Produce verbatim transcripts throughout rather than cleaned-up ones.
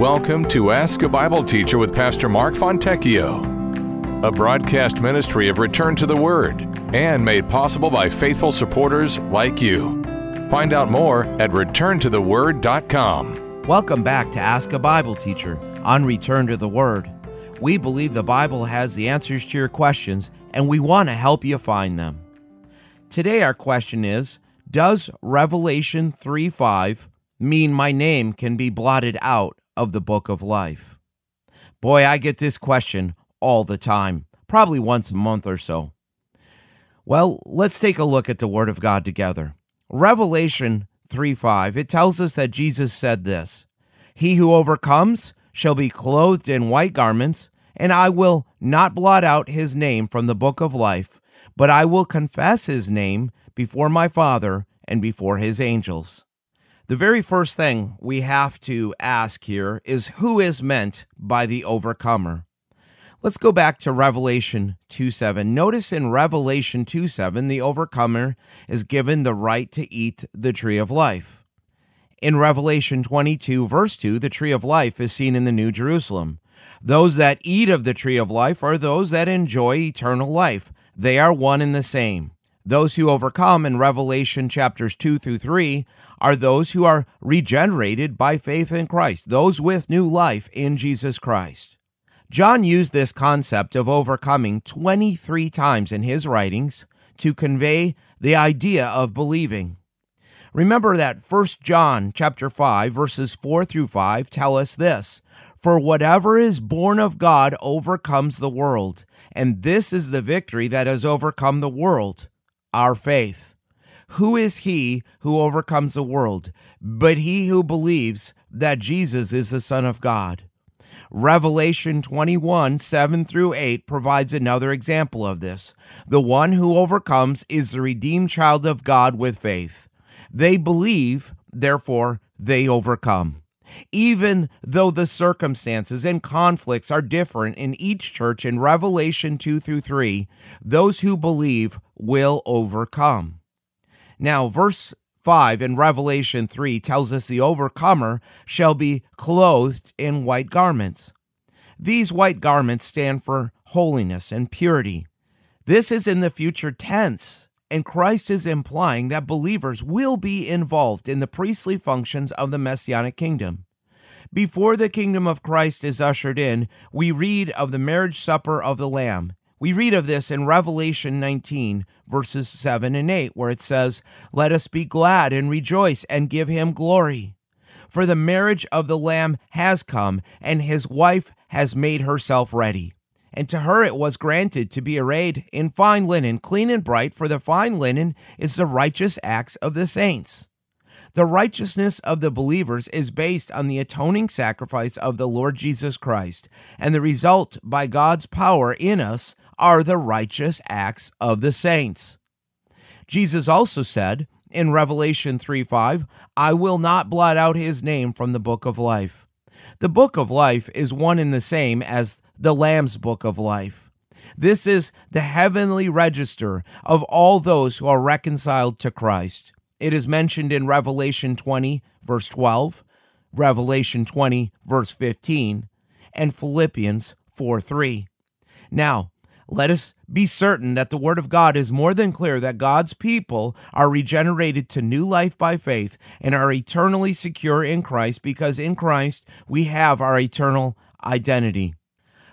Welcome to Ask a Bible Teacher with Pastor Mark Fontecchio, a broadcast ministry of Return to the Word and made possible by faithful supporters like you. Find out more at Return to the Word dot com. Welcome back to Ask a Bible Teacher on Return to the Word. We believe the Bible has the answers to your questions, and we want to help you find them. Today our question is, does Revelation three five mean my name can be blotted out of the book of life? Boy, I get this question all the time, probably once a month or so. Well, let's take a look at the Word of God together. Revelation three five, it tells us that Jesus said this, "He who overcomes shall be clothed in white garments, and I will not blot out his name from the book of life, but I will confess his name before my Father and before his angels." The very first thing we have to ask here is, who is meant by the overcomer? Let's go back to Revelation two seven. Notice in Revelation two seven, the overcomer is given the right to eat the tree of life. In Revelation twenty-two, verse two, the tree of life is seen in the New Jerusalem. Those that eat of the tree of life are those that enjoy eternal life. They are one and the same. Those who overcome in Revelation chapters two through three are those who are regenerated by faith in Christ, those with new life in Jesus Christ. John used this concept of overcoming twenty-three times in his writings to convey the idea of believing. Remember that First John chapter five, verses four through five tell us this, "For whatever is born of God overcomes the world, and this is the victory that has overcome the world, our faith. Who is he who overcomes the world, but he who believes that Jesus is the Son of God?" Revelation twenty-one, seven through eight provides another example of this. "The one who overcomes is the redeemed child of God with faith. They believe, therefore they overcome." Even though the circumstances and conflicts are different in each church in Revelation two through three, those who believe will overcome. Now, verse five in Revelation three tells us the overcomer shall be clothed in white garments. These white garments stand for holiness and purity. This is in the future tense, and Christ is implying that believers will be involved in the priestly functions of the Messianic kingdom. Before the kingdom of Christ is ushered in, we read of the marriage supper of the Lamb. We read of this in Revelation nineteen, verses seven and eight, where it says, "Let us be glad and rejoice and give him glory. For the marriage of the Lamb has come, and his wife has made herself ready. And to her it was granted to be arrayed in fine linen, clean and bright, for the fine linen is the righteous acts of the saints." The righteousness of the believers is based on the atoning sacrifice of the Lord Jesus Christ, and the result by God's power in us are the righteous acts of the saints. Jesus also said in Revelation three five, "I will not blot out his name from the book of life." The book of life is one and the same as the Lamb's book of life. This is the heavenly register of all those who are reconciled to Christ. It is mentioned in Revelation twenty, verse twelve, Revelation twenty, verse fifteen, and Philippians four three. Now, let us be certain that the Word of God is more than clear that God's people are regenerated to new life by faith and are eternally secure in Christ, because in Christ we have our eternal identity.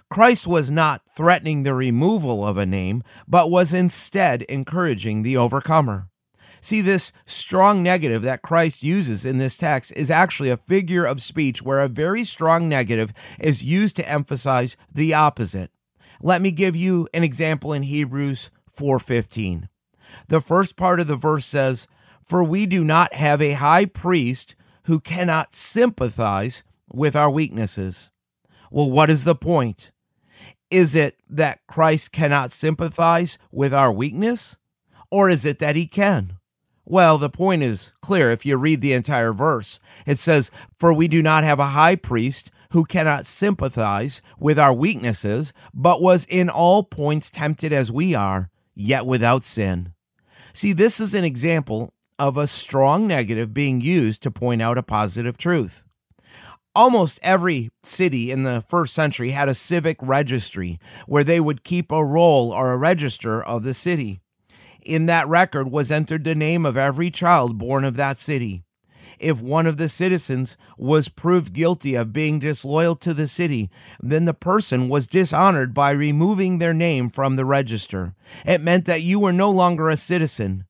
Christ was not threatening the removal of a name, but was instead encouraging the overcomer. See, this strong negative that Christ uses in this text is actually a figure of speech where a very strong negative is used to emphasize the opposite. Let me give you an example in Hebrews four fifteen. The first part of the verse says, "For we do not have a high priest who cannot sympathize with our weaknesses." Well, what is the point? Is it that Christ cannot sympathize with our weakness, or is it that he can? Well, the point is clear if you read the entire verse. It says, "For we do not have a high priest who cannot sympathize with our weaknesses, but was in all points tempted as we are, yet without sin." See, this is an example of a strong negative being used to point out a positive truth. almost every city in the first century had a civic registry where they would keep a roll or a register of the city. In that record was entered the name of every child born of that city. If one of the citizens was proved guilty of being disloyal to the city, then the person was dishonored by removing their name from the register. It meant that you were no longer a citizen.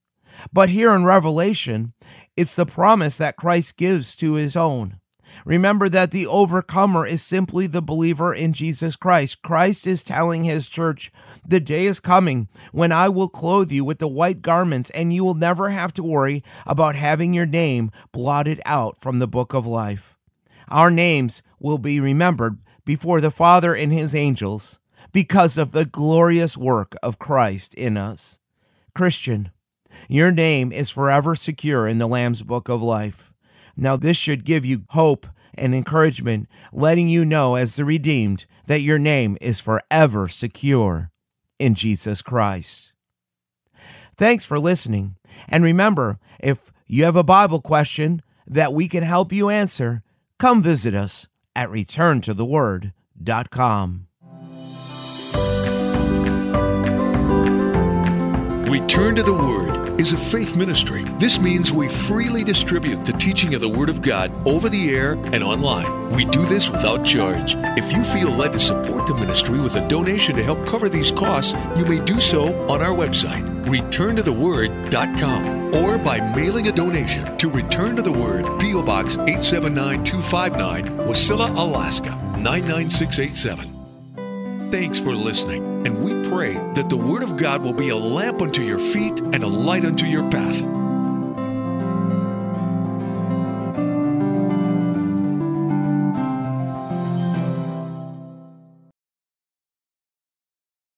But here in Revelation, it's the promise that Christ gives to his own. Remember that the overcomer is simply the believer in Jesus Christ. Christ is telling his church, the day is coming when I will clothe you with the white garments, and you will never have to worry about having your name blotted out from the book of life. Our names will be remembered before the Father and his angels because of the glorious work of Christ in us. Christian, your name is forever secure in the Lamb's book of life. Now this should give you hope and encouragement, letting you know as the redeemed that your name is forever secure in Jesus Christ. Thanks for listening. And remember, if you have a Bible question that we can help you answer, come visit us at return to the word dot com. Return to the Word is a faith ministry. This means we freely distribute the teaching of the Word of God over the air and online. We do this without charge. If you feel led to support the ministry with a donation to help cover these costs, you may do so on our website, return to the word dot com, or by mailing a donation to Return to the Word, P O Box eight seven nine two five nine, Wasilla, Alaska nine nine six eight seven. Thanks for listening, and we pray that the Word of God will be a lamp unto your feet and a light unto your path.